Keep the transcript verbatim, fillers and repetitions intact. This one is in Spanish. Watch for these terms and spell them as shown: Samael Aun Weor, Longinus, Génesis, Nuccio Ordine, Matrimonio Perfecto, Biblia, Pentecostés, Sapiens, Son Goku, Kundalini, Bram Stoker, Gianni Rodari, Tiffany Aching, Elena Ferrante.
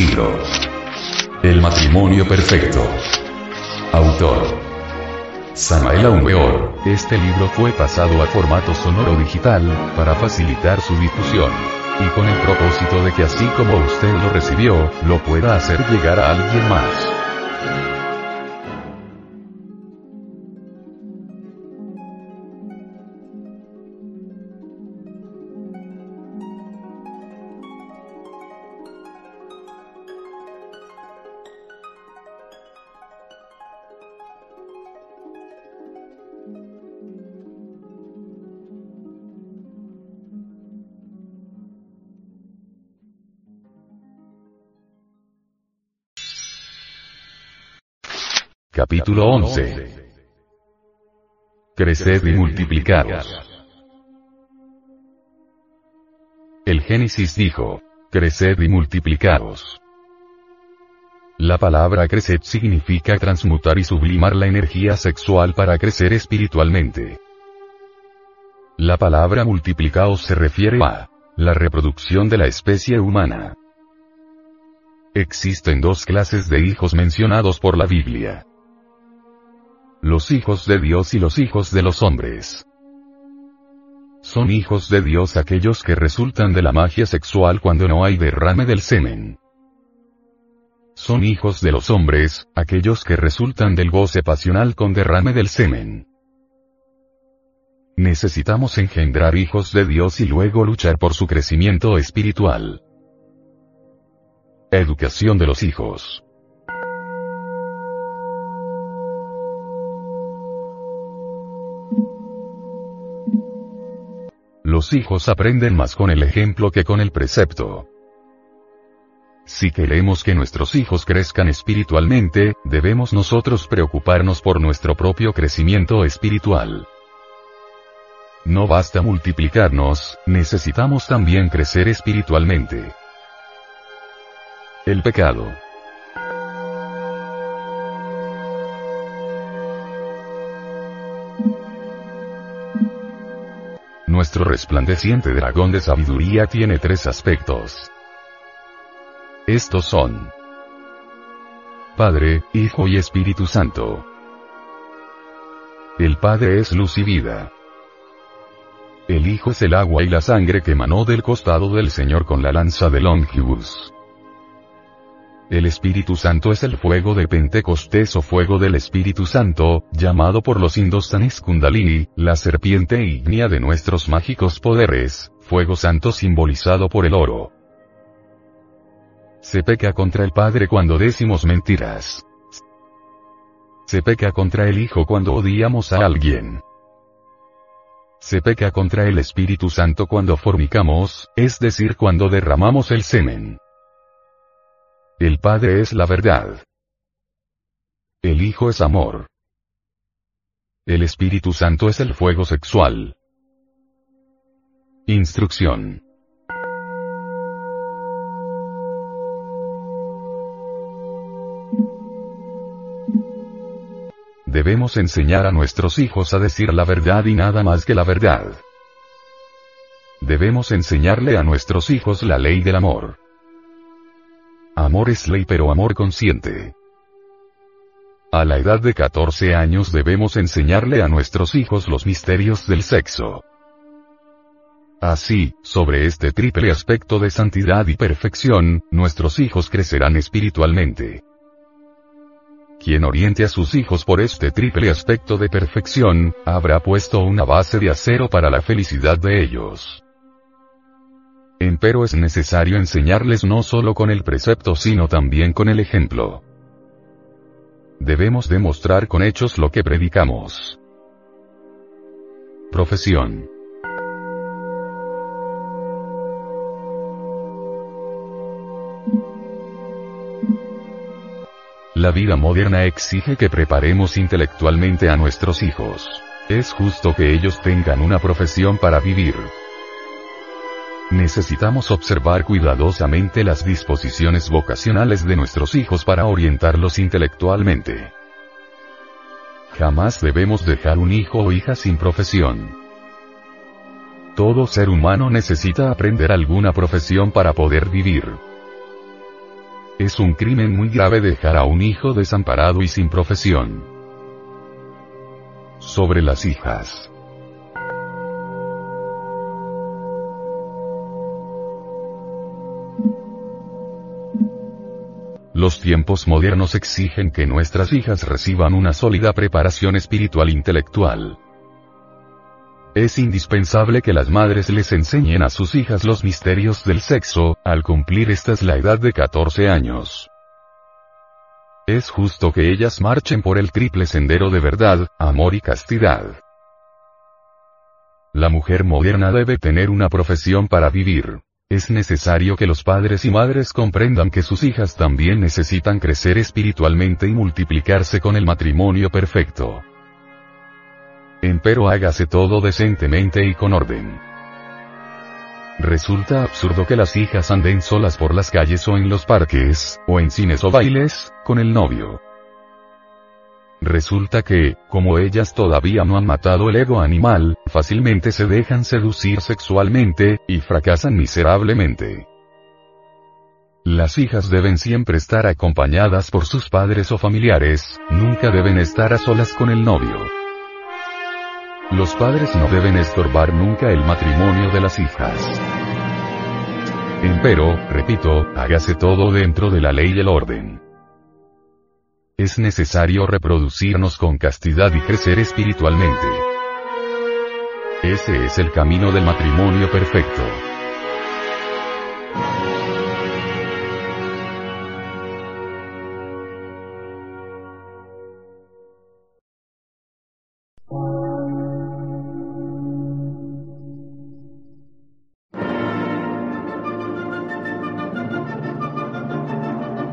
libro El matrimonio perfecto. Autor Samael Aun Weor. Este libro fue pasado a formato sonoro digital, para facilitar su difusión, y con el propósito de que así como usted lo recibió, lo pueda hacer llegar a alguien más. Capítulo once. Creced y multiplicaos. El Génesis dijo, creced y multiplicaos. La palabra crecer significa transmutar y sublimar la energía sexual para crecer espiritualmente. La palabra multiplicaos se refiere a la reproducción de la especie humana. Existen dos clases de hijos mencionados por la Biblia: los hijos de Dios y los hijos de los hombres. Son hijos de Dios aquellos que resultan de la magia sexual cuando no hay derrame del semen. Son hijos de los hombres, aquellos que resultan del goce pasional con derrame del semen. Necesitamos engendrar hijos de Dios y luego luchar por su crecimiento espiritual. Educación de los hijos. Los hijos aprenden más con el ejemplo que con el precepto. Si queremos que nuestros hijos crezcan espiritualmente, debemos nosotros preocuparnos por nuestro propio crecimiento espiritual. No basta multiplicarnos, necesitamos también crecer espiritualmente. El pecado. Nuestro resplandeciente dragón de sabiduría tiene tres aspectos. Estos son Padre, Hijo y Espíritu Santo. El Padre es luz y vida. El Hijo es el agua y la sangre que manó del costado del Señor con la lanza de Longinus. El Espíritu Santo es el fuego de Pentecostés o fuego del Espíritu Santo, llamado por los hindustanes Kundalini, la serpiente ígnea de nuestros mágicos poderes, fuego santo simbolizado por el oro. Se peca contra el Padre cuando decimos mentiras. Se peca contra el Hijo cuando odiamos a alguien. Se peca contra el Espíritu Santo cuando fornicamos, es decir, cuando derramamos el semen. El Padre es la verdad. El Hijo es amor. El Espíritu Santo es el fuego sexual. Instrucción. Debemos enseñar a nuestros hijos a decir la verdad y nada más que la verdad. Debemos enseñarle a nuestros hijos la ley del amor. Amor es ley, pero amor consciente. A la edad de catorce años debemos enseñarle a nuestros hijos los misterios del sexo. Así, sobre este triple aspecto de santidad y perfección, nuestros hijos crecerán espiritualmente. Quien oriente a sus hijos por este triple aspecto de perfección, habrá puesto una base de acero para la felicidad de ellos. Empero es necesario enseñarles no solo con el precepto sino también con el ejemplo. Debemos demostrar con hechos lo que predicamos. Profesión. La vida moderna exige que preparemos intelectualmente a nuestros hijos. Es justo que ellos tengan una profesión para vivir. Necesitamos observar cuidadosamente las disposiciones vocacionales de nuestros hijos para orientarlos intelectualmente. Jamás debemos dejar un hijo o hija sin profesión. Todo ser humano necesita aprender alguna profesión para poder vivir. Es un crimen muy grave dejar a un hijo desamparado y sin profesión. Sobre las hijas. Los tiempos modernos exigen que nuestras hijas reciban una sólida preparación espiritual e intelectual. Es indispensable que las madres les enseñen a sus hijas los misterios del sexo, al cumplir estas la edad de catorce años. Es justo que ellas marchen por el triple sendero de verdad, amor y castidad. La mujer moderna debe tener una profesión para vivir. Es necesario que los padres y madres comprendan que sus hijas también necesitan crecer espiritualmente y multiplicarse con el matrimonio perfecto. Empero hágase todo decentemente y con orden. Resulta absurdo que las hijas anden solas por las calles o en los parques, o en cines o bailes, con el novio. Resulta que, como ellas todavía no han matado el ego animal, fácilmente se dejan seducir sexualmente, y fracasan miserablemente. Las hijas deben siempre estar acompañadas por sus padres o familiares, nunca deben estar a solas con el novio. Los padres no deben estorbar nunca el matrimonio de las hijas. Empero, repito, hágase todo dentro de la ley y el orden. Es necesario reproducirnos con castidad y crecer espiritualmente. Ese es el camino del matrimonio perfecto.